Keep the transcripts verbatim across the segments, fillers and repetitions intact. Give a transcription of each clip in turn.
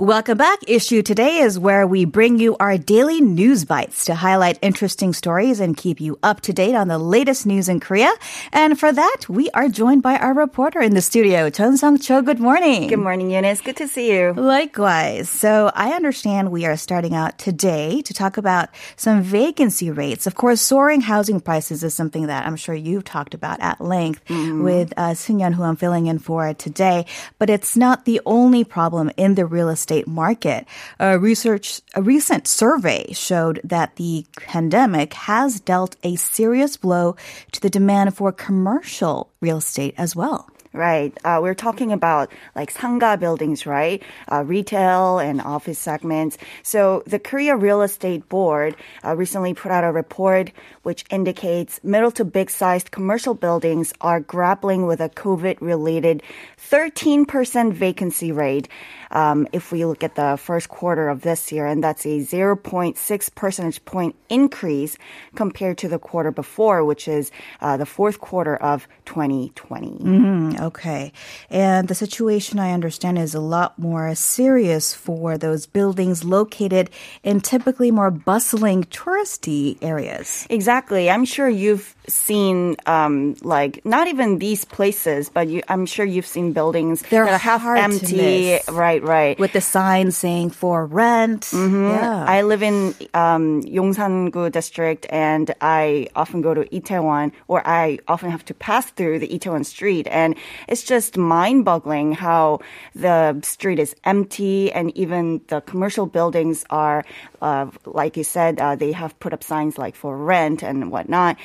Welcome back. Issue Today is where we bring you our daily news bites to highlight interesting stories and keep you up to date on the latest news in Korea. And for that, we are joined by our reporter in the studio, Chun Song Cho. Good morning. Good morning, Eunice. Good to see you. Likewise. So I understand we are starting out today to talk about some vacancy rates. Of course, soaring housing prices is something that I'm sure you've talked about at length mm-hmm. with uh, Seung-yeon, who I'm filling in for today. But it's not the only problem in the real estate market. A research, a recent survey showed that the pandemic has dealt a serious blow to the demand for commercial real estate as well. Right. Uh, we're talking about like sangha buildings, right? Uh, retail and office segments. So the Korea Real Estate Board uh, recently put out a report which indicates middle to big sized commercial buildings are grappling with a COVID-related thirteen percent vacancy rate um, if we look at the first quarter of this year. And that's a zero point six percentage point increase compared to the quarter before, which is uh, the fourth quarter of twenty twenty. Mm-hmm. Okay. And the situation, I understand, is a lot more serious for those buildings located in typically more bustling touristy areas. Exactly. I'm sure you've seen, um, like, not even these places, but you, I'm sure you've seen buildings They're that are half empty. Right, right. With the sign saying for rent. Mm-hmm. Yeah. I live in um, Yongsan-gu district, and I often go to Itaewon, or I often have to pass through the Itaewon street. And it's just mind-boggling how the street is empty, and even the commercial buildings are, uh, like you said, uh, they have put up signs like for rent and whatnot.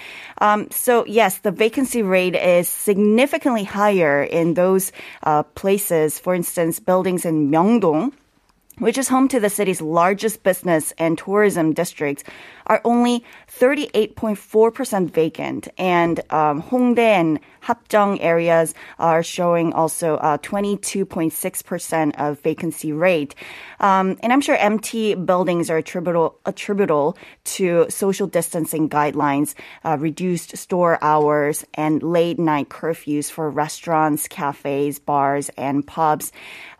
Um, so, yes, the vacancy rate is significantly higher in those uh, places. For instance, buildings in Myeongdong, which is home to the city's largest business and tourism districts, are only thirty-eight point four percent vacant. And um, Hongdae and Hapjong areas are showing also a twenty-two point six percent of vacancy rate. Um, and I'm sure empty buildings are attributable, attributable to social distancing guidelines, uh, reduced store hours, and late-night curfews for restaurants, cafes, bars, and pubs.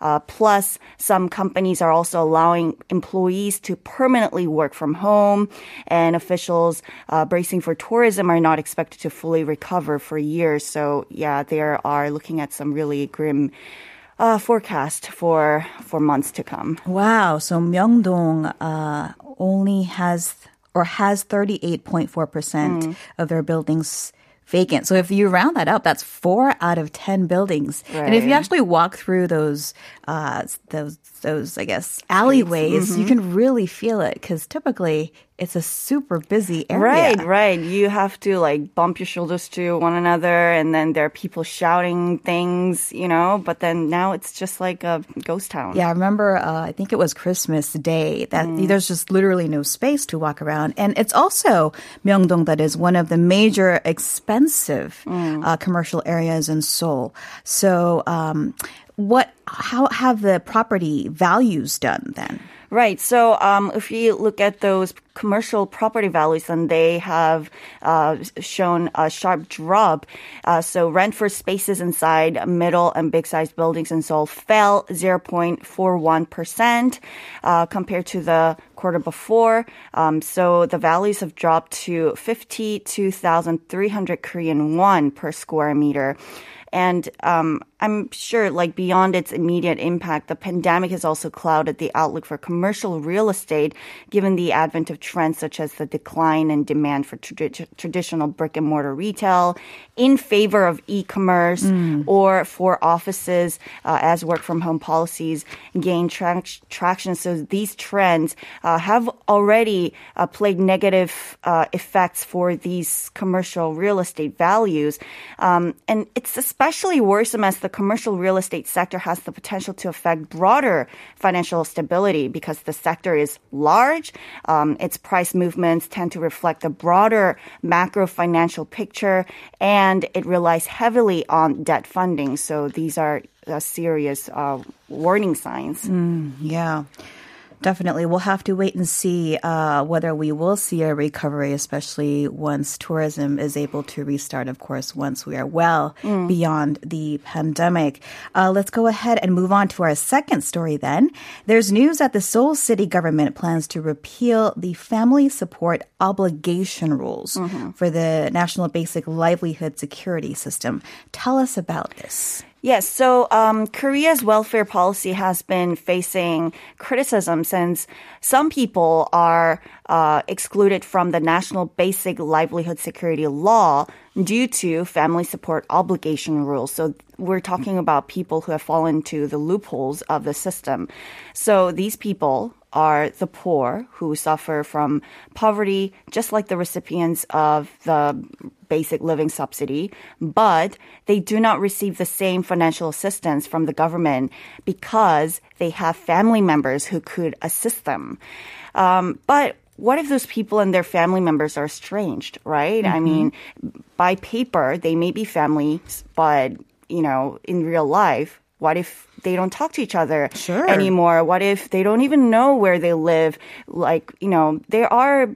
Uh, plus, some companies are also allowing employees to permanently work from home, and officials uh, bracing for tourism are not expected to fully recover for years. So, yeah, they are looking at some really grim uh, forecast for for months to come. Wow. So Myeongdong uh, only has or has thirty-eight point four percent mm. of their buildings vacant. So if you round that up, that's four out of ten buildings. Right. And if you actually walk through those, uh, those, those, I guess, alleyways, mm-hmm. you can really feel it, because typically it's a super busy area. Right, right. You have to like bump your shoulders to one another, and then there are people shouting things, you know, but then now it's just like a ghost town. Yeah, I remember, uh, I think it was Christmas Day, that mm. there's just literally no space to walk around. And it's also Myeongdong that is one of the major expensive expensive mm. uh, commercial areas in Seoul. So um, what, how have the property values done then? Right. So um, if you look at those commercial property values, then they have uh, shown a sharp drop. Uh, so rent for spaces inside middle and big-sized buildings in Seoul fell zero point four one percent uh, compared to the quarter before. Um, so the values have dropped to fifty-two thousand three hundred Korean won per square meter. And um, I'm sure, like, beyond its immediate impact, the pandemic has also clouded the outlook for commercial real estate, given the advent of trends such as the decline in demand for trad- traditional brick-and-mortar retail in favor of e-commerce mm. or for offices uh, as work-from-home policies gain tra- traction. So these trends uh, have already uh, played negative uh, effects for these commercial real estate values. Um, and it's especially Especially worrisome as the commercial real estate sector has the potential to affect broader financial stability, because the sector is large. Um, its price movements tend to reflect the broader macro financial picture, and it relies heavily on debt funding. So these are uh, serious uh, warning signs. Mm, yeah. Definitely. We'll have to wait and see uh, whether we will see a recovery, especially once tourism is able to restart, of course, once we are well mm. beyond the pandemic. Uh, let's go ahead and move on to our second story then. There's news that the Seoul city government plans to repeal the family support obligation rules mm-hmm. for the National Basic Livelihood Security System. Tell us about this. Yes, so um, Korea's welfare policy has been facing criticism since some people are uh, excluded from the National Basic Livelihood Security Law due to family support obligation rules. So we're talking about people who have fallen to the loopholes of the system. So these people are the poor who suffer from poverty, just like the recipients of the basic living subsidy, but they do not receive the same financial assistance from the government because they have family members who could assist them. Um, but what if those people and their family members are estranged, right? Mm-hmm. I mean, by paper, they may be families, but, you know, in real life, what if they don't talk to each other sure. anymore? What if they don't even know where they live? Like, you know, there are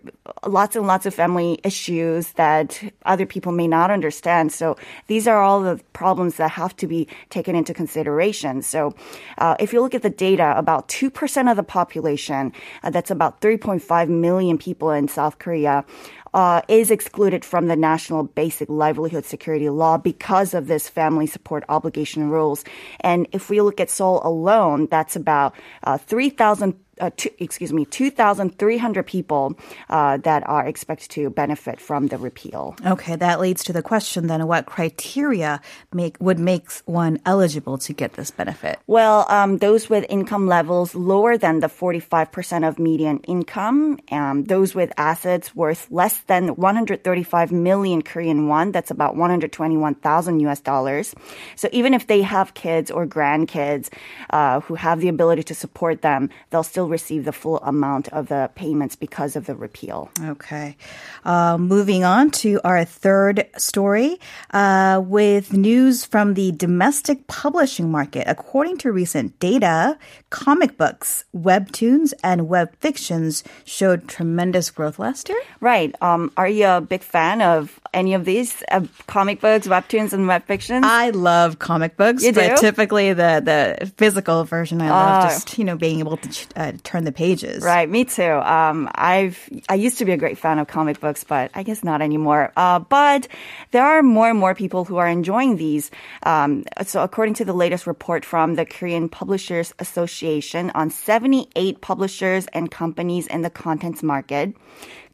lots and lots of family issues that other people may not understand. So these are all the problems that have to be taken into consideration. So uh, if you look at the data, about two percent of the population, uh, that's about three point five million people in South Korea, Uh, is excluded from the National Basic Livelihood Security Law because of this family support obligation rules. And if we look at Seoul alone, that's about uh, three thousand Uh, two, excuse me, two thousand three hundred people uh, that are expected to benefit from the repeal. Okay, that leads to the question then, what criteria make would make one eligible to get this benefit? Well, um, those with income levels lower than the forty-five percent of median income, um, those with assets worth less than one hundred thirty-five million Korean won, that's about one hundred twenty-one thousand U S dollars. So even if they have kids or grandkids uh, who have the ability to support them, they'll still receive the full amount of the payments because of the repeal. Okay. Uh, moving on to our third story uh, with news from the domestic publishing market. According to recent data, comic books, webtoons, and web fictions showed tremendous growth last year. Right. Um, are you a big fan of any of these uh, comic books, webtoons, and web fictions? I love comic books, you but do? typically the, the physical version I love, uh, just, you know, being able to Uh, turn the pages. Right, me too. Um, I've I used to be a great fan of comic books, but I guess not anymore. Uh, but there are more and more people who are enjoying these. Um, so according to the latest report from the Korean Publishers Association on seventy-eight publishers and companies in the contents market,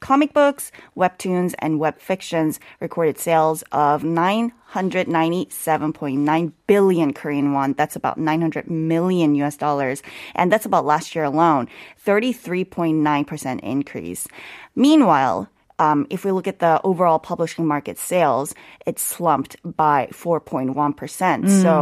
comic books, webtoons, and web fictions recorded sales of nine hundred ninety-seven point nine billion Korean won. That's about nine hundred million U S dollars. And that's about last year alone, thirty-three point nine percent increase. Meanwhile, Um, if we look at the overall publishing market sales, it slumped by four point one percent. Mm. So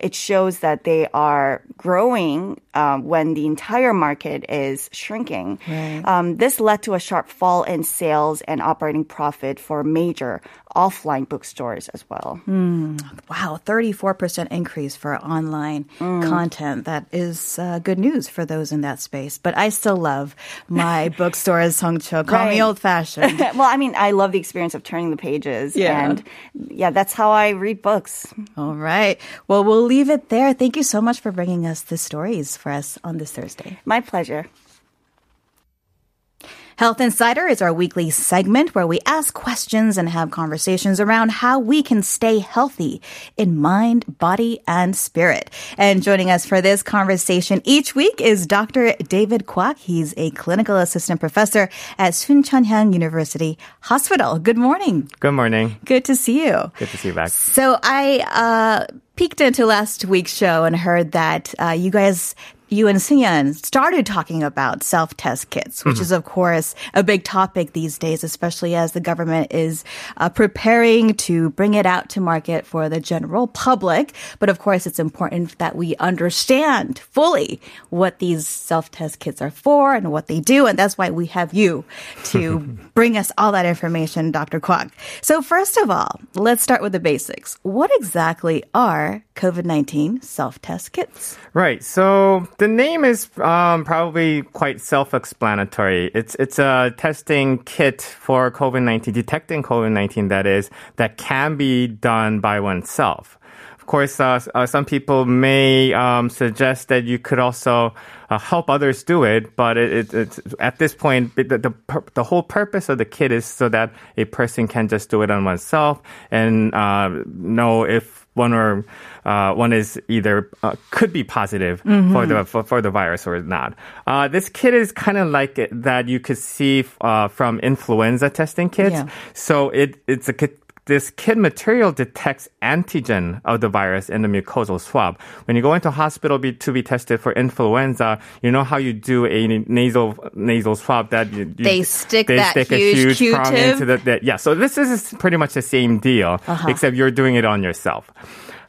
it shows that they are growing um, when the entire market is shrinking. Right. Um, this led to a sharp fall in sales and operating profit for major offline bookstores as well. Mm. Wow, thirty-four percent increase for online mm. content. That is uh, good news for those in that space. But I still love my bookstores, Song Cho. Call right. me old-fashioned. Well, I mean, I love the experience of turning the pages. Yeah. And yeah, that's how I read books. All right. Well, we'll leave it there. Thank you so much for bringing us the stories for us on this Thursday. My pleasure. Health Insider is our weekly segment where we ask questions and have conversations around how we can stay healthy in mind, body, and spirit. And joining us for this conversation each week is Doctor David Kwak. He's a clinical assistant professor at Soonchunhyang University Hospital. Good morning. Good morning. Good to see you. Good to see you back. So I uh, peeked into last week's show and heard that uh, you guys... You and Seung-yeon started talking about self-test kits, which mm-hmm. is, of course, a big topic these days, especially as the government is uh, preparing to bring it out to market for the general public. But, of course, it's important that we understand fully what these self-test kits are for and what they do. And that's why we have you to bring us all that information, Doctor Kwak. So, first of all, let's start with the basics. What exactly are COVID nineteen self-test kits. Right. So the name is um, probably quite self-explanatory. It's it's a testing kit for COVID nineteen, detecting COVID nineteen, that is, that can be done by oneself. Of course, uh, uh, some people may um, suggest that you could also uh, help others do it, but it, it, it's, at this point, the, the, the whole purpose of the kit is so that a person can just do it on oneself and uh, know if one or uh, one is either uh, could be positive mm-hmm. for the for, for the virus or not. Uh, this kit is kind of like it, that you could see uh, from influenza testing kits. Yeah. So it it's a kit. This kit material detects antigen of the virus in the mucosal swab. When you go into hospital be, to be tested for influenza, you know how you do a nasal nasal swab that you, you, they stick they that stick huge, a huge Q-tip prong into the, the yeah. So this is pretty much the same deal, uh-huh. except you're doing it on yourself.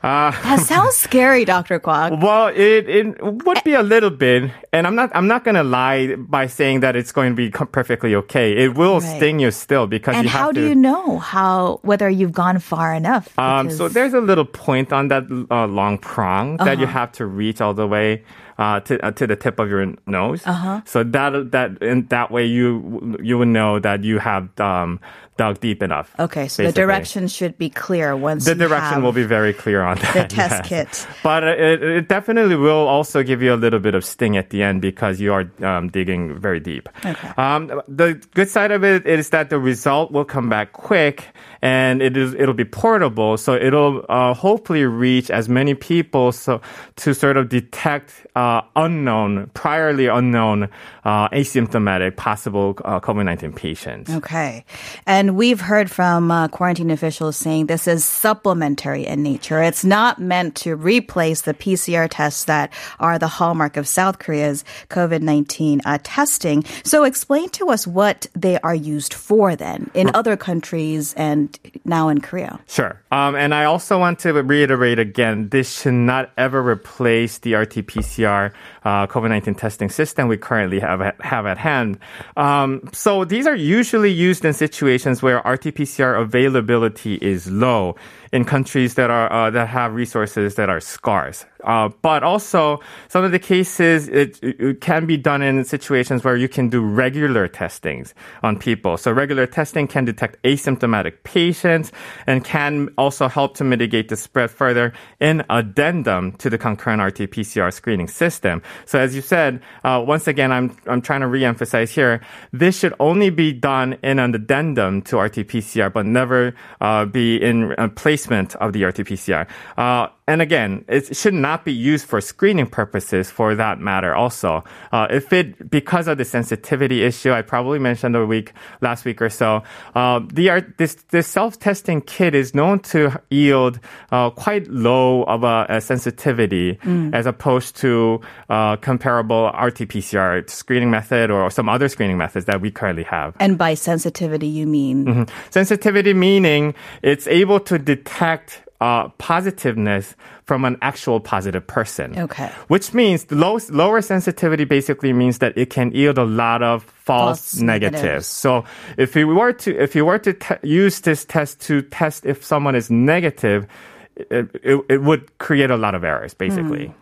Uh, that sounds scary, Doctor Kwak. Well, it, it would be a little bit, and I'm not I'm not going to lie by saying that it's going to be perfectly okay. It will right. sting you still because and you have to. And how do you know how whether you've gone far enough? Because... Um, so there's a little point on that uh, long prong uh-huh. that you have to reach all the way uh, to uh, to the tip of your nose. Uh-huh. So that that in that way you you would know that you have um, dug deep enough. Okay, so basically. The direction should be clear once. The direction will be very clear on. That, the test yes. kit. But it, it definitely will also give you a little bit of sting at the end because you are um, digging very deep. Okay. Um, the good side of it is that the result will come back quick and it is, it'll be portable. So it'll uh, hopefully reach as many people so to sort of detect uh, unknown, priorly unknown, uh, asymptomatic possible uh, COVID nineteen patients. Okay. And we've heard from uh, quarantine officials saying this is supplementary in nature. It's not meant to replace the P C R tests that are the hallmark of South Korea's COVID nineteen uh, testing. So explain to us what they are used for then in other countries and now in Korea. Sure. Um, and I also want to reiterate again, this should not ever replace the R T P C R uh, COVID nineteen testing system we currently have at, have at hand. Um, so these are usually used in situations where R T P C R availability is low in countries that are uh, that have resources that are scarce. Uh, but also, some of the cases, it, it can be done in situations where you can do regular testings on people. So regular testing can detect asymptomatic patients and can also help to mitigate the spread further in addendum to the concurrent R T P C R screening system. So as you said, uh, once again, I'm I'm trying to reemphasize here, this should only be done in an addendum to R T P C R, but never uh, be in placement of the R T P C R. Uh, And again, it should not be used for screening purposes for that matter also. Uh, if it, because of the sensitivity issue, I probably mentioned a week, last week or so, uh, the, this, this self-testing kit is known to yield, uh, quite low of a, a sensitivity mm. as opposed to, uh, comparable R T P C R screening method or some other screening methods that we currently have. And by sensitivity, you mean? Mm-hmm. Sensitivity meaning it's able to detect Uh, positiveness from an actual positive person. Okay. Which means the low, lower sensitivity basically means that it can yield a lot of false, false negatives. negatives. So if you were to, if you were to te- use this test to test if someone is negative, it, it, it would create a lot of errors basically. Mm.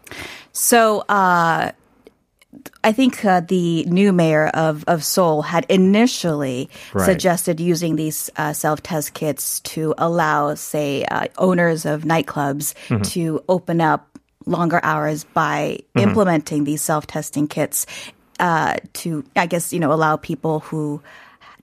So, uh, I think uh, the new mayor of, of Seoul had initially right. suggested using these uh, self-test kits to allow, say, uh, owners of nightclubs mm-hmm. to open up longer hours by mm-hmm. implementing these self-testing kits uh, to, I guess, you know, allow people who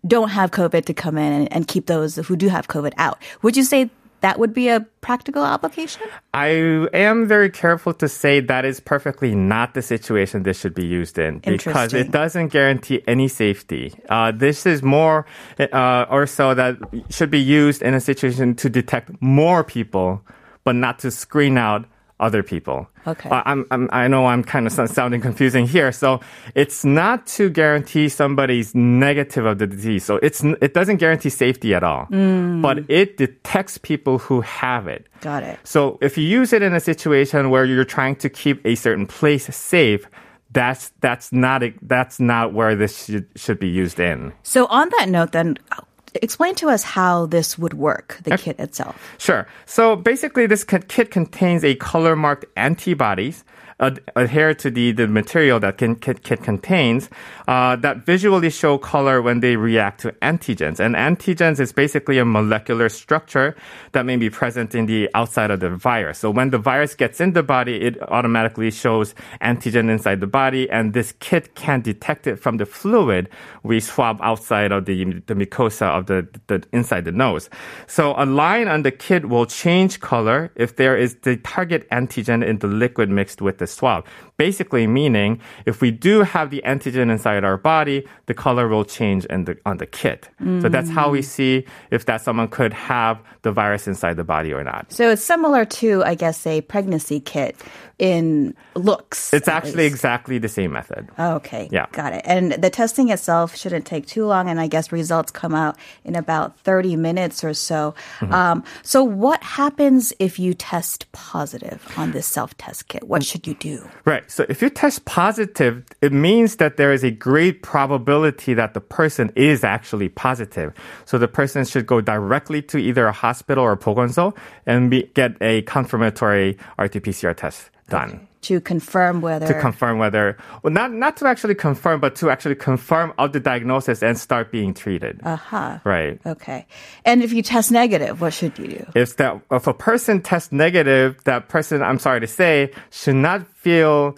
don't have COVID to come in and, and keep those who do have COVID out. Would you say that would be a practical application? I am very careful to say that is perfectly not the situation this should be used in because it doesn't guarantee any safety. Uh, this is more uh, or so that should be used in a situation to detect more people, but not to screen out other people. Okay. Uh, I'm, I'm, I know I'm kind of sounding confusing here. So it's not to guarantee somebody's negative of the disease. So it's it doesn't guarantee safety at all. Mm. But it detects people who have it. Got it. So if you use it in a situation where you're trying to keep a certain place safe, that's that's not a, that's not where this should, should be used in. So on that note, then explain to us how this would work, the okay. kit itself. Sure. So basically, this kit contains a color-marked antibodies ad- adhered to the, the material that can, kit, kit contains uh, that visually show color when they react to antigens. And antigens is basically a molecular structure that may be present in the outside of the virus. So when the virus gets in the body, it automatically shows antigen inside the body, and this kit can detect it from the fluid we swab outside of the, the mucosa of the, the inside the nose. So a line on the kit will change color if there is the target antigen in the liquid mixed with the swab. Basically meaning if we do have the antigen inside our body, the color will change in the, on the kit. Mm-hmm. So that's how we see if that someone could have the virus inside the body or not. So it's similar to, I guess, a pregnancy kit in looks. It's actually least. exactly the same method. Oh, okay. Yeah. Got it. And the testing itself shouldn't take too long, and I guess results come out in about thirty minutes or so. Mm-hmm. Um, so what happens if you test positive on this self-test kit? What should you do? Right. So if you test positive, it means that there is a great probability that the person is actually positive. So the person should go directly to either a hospital or a 보건소 and be, get a confirmatory R T P C R test done. Okay. To confirm whether... To confirm whether... Well, not, not to actually confirm, but to actually confirm of the diagnosis and start being treated. Aha. Uh-huh. Right. Okay. And if you test negative, what should you do? If, that, if a person tests negative, that person, I'm sorry to say, should not feel...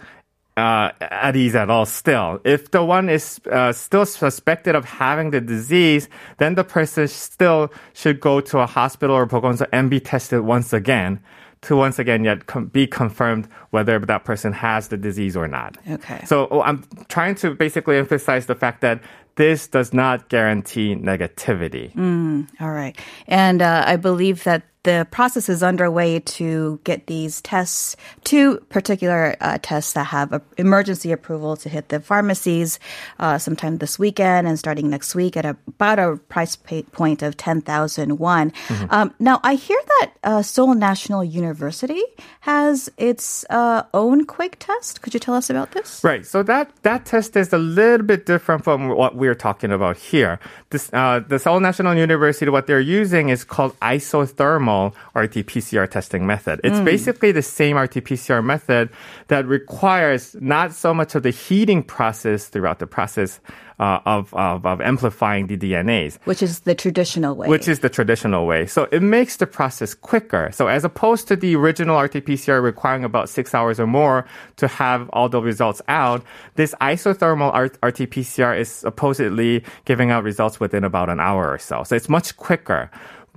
Uh, at ease at all still. If the one is uh, still suspected of having the disease, then the person still should go to a hospital or 보건소 and be tested once again to once again yet com- be confirmed whether that person has the disease or not. Okay. So oh, I'm trying to basically emphasize the fact that this does not guarantee negativity. Mm, all right. And uh, I believe that the process is underway to get these tests, two particular uh, tests that have a emergency approval to hit the pharmacies uh, sometime this weekend and starting next week at a, about a price point of ten thousand won. Mm-hmm. Um, now, I hear that uh, Seoul National University has its uh, own quick test. Could you tell us about this? Right. So that, that test is a little bit different from what we're talking about here. This, uh, the Seoul National University, what they're using is called isothermal R T P C R testing method. It's mm. basically the same R T P C R method that requires not so much of the heating process throughout the process uh, of, of, of amplifying the D N As. Which is the traditional way. Which is the traditional way. So it makes the process quicker. So as opposed to the original R T P C R requiring about six hours or more to have all the results out, this isothermal R T P C R is supposedly giving out results within about an hour or so. So it's much quicker.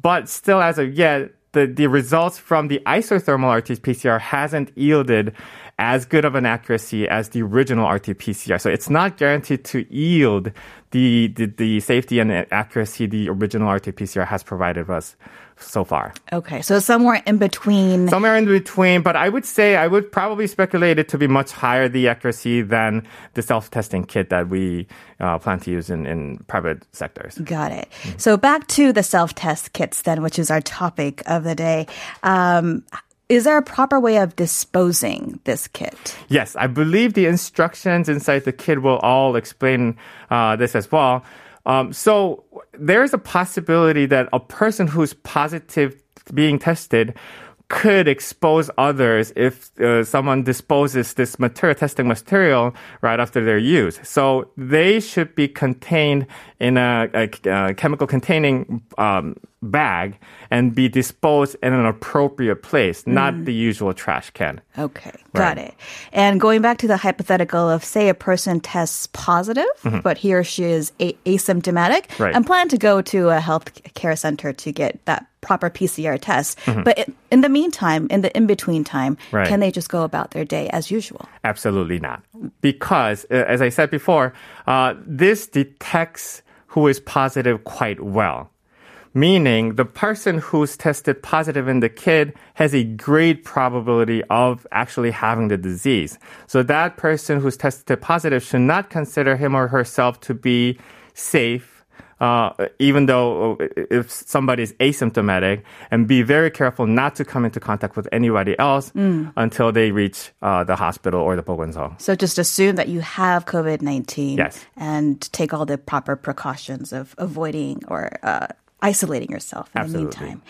But still, as of yet, the, the results from the isothermal R T P C R hasn't yielded as good of an accuracy as the original R T P C R. So it's not guaranteed to yield the, the, the safety and accuracy the original R T P C R has provided us so far. Okay, so somewhere in between. Somewhere in between, but I would say, I would probably speculate it to be much higher, the accuracy, than the self-testing kit that we uh, plan to use in, in private sectors. Got it. Mm-hmm. So back to the self-test kits then, which is our topic of the day. Um, Is there a proper way of disposing this kit? Yes, I believe the instructions inside the kit will all explain uh, this as well. Um, so there is a possibility that a person who's positive being tested could expose others if uh, someone disposes this material, testing material right after their use. So they should be contained in a, a, a chemical containing um, bag and be disposed in an appropriate place, not mm. the usual trash can. Okay, right. Got it. And going back to the hypothetical of, say, a person tests positive, mm-hmm. but he or she is a- asymptomatic right. and plan to go to a health care center to get that proper P C R test. Mm-hmm. But it, in the meantime, in the in-between time, right. can they just go about their day as usual? Absolutely not. Because, as I said before, uh, this detects who is positive quite well. Meaning the person who's tested positive in the kit has a great probability of actually having the disease. So that person who's tested positive should not consider him or herself to be safe uh, even though if somebody is asymptomatic, and be very careful not to come into contact with anybody else mm. until they reach uh, the hospital or the 보건소. So just assume that you have COVID nineteen yes. and take all the proper precautions of avoiding or uh, isolating yourself in Absolutely. The meantime.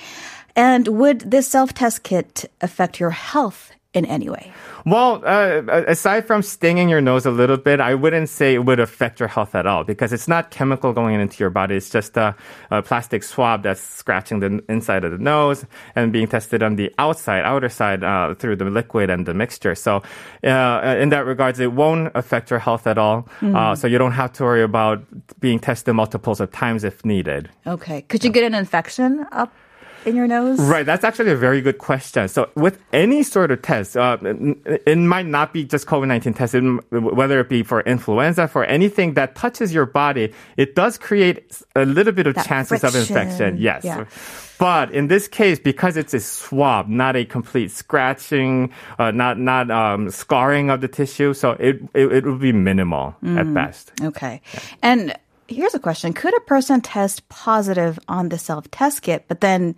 And would this self-test kit affect your health in any way? Well, uh, aside from stinging your nose a little bit, I wouldn't say it would affect your health at all because it's not chemical going into your body. It's just a, a plastic swab that's scratching the inside of the nose and being tested on the outside, outer side uh, through the liquid and the mixture. So uh, in that regards, it won't affect your health at all. Mm. Uh, so you don't have to worry about being tested multiples of times if needed. Okay. Could you get an infection up in your nose? Right, that's actually a very good question. So with any sort of test, uh, it might not be just COVID nineteen tests, whether it be for influenza, for anything that touches your body, it does create a little bit of that chances friction. Of infection. Yes. Yeah. But in this case, because it's a swab, not a complete scratching, uh, not not um, scarring of the tissue, so it, it, it will be minimal mm. at best. Okay. Yeah. And here's a question. Could a person test positive on the self-test kit, but then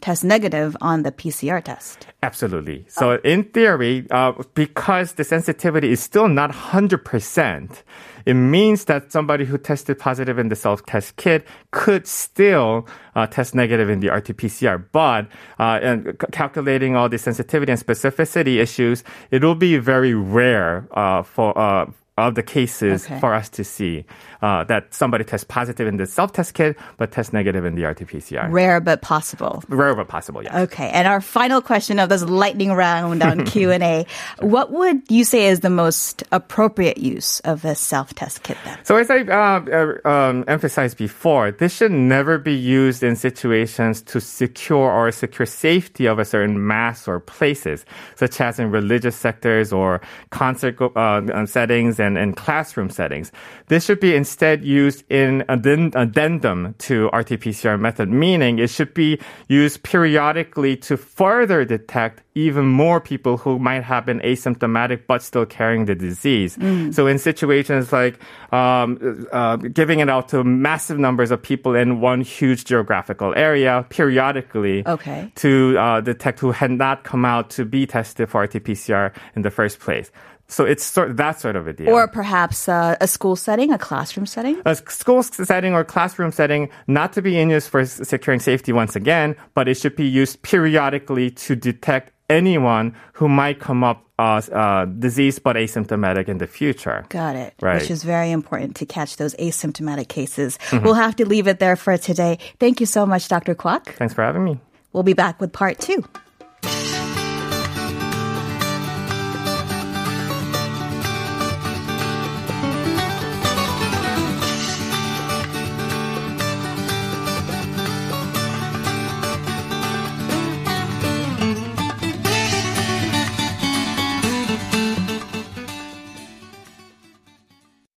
test negative on the P C R test? Absolutely. So oh. in theory, uh, because the sensitivity is still not one hundred percent, it means that somebody who tested positive in the self-test kit could still uh, test negative in the R T P C R. But uh, and c- calculating all the sensitivity and specificity issues, it will be very rare uh, for uh, of the cases okay. for us to see uh, that somebody tests positive in the self-test kit but tests negative in the R T P C R. Rare but possible. Rare but possible, yes. Okay, and our final question of this lightning round on Q and A, what would you say is the most appropriate use of a self-test kit then? So as I uh, um, emphasized before, this should never be used in situations to secure or secure safety of a certain mass or places, such as in religious sectors or concert uh, settings and in classroom settings. This should be instead used in an addendum to R T P C R method, meaning it should be used periodically to further detect even more people who might have been asymptomatic but still carrying the disease. Mm. So in situations like um, uh, giving it out to massive numbers of people in one huge geographical area periodically okay. to uh, detect who had not come out to be tested for R T P C R in the first place. So it's sort that sort of a deal. Or perhaps uh, a school setting, a classroom setting? A school setting or classroom setting, not to be in use for securing safety once again, but it should be used periodically to detect anyone who might come up uh, uh, diseased but asymptomatic in the future. Got it. Right. Which is very important to catch those asymptomatic cases. Mm-hmm. We'll have to leave it there for today. Thank you so much, Doctor Kwak. Thanks for having me. We'll be back with part two.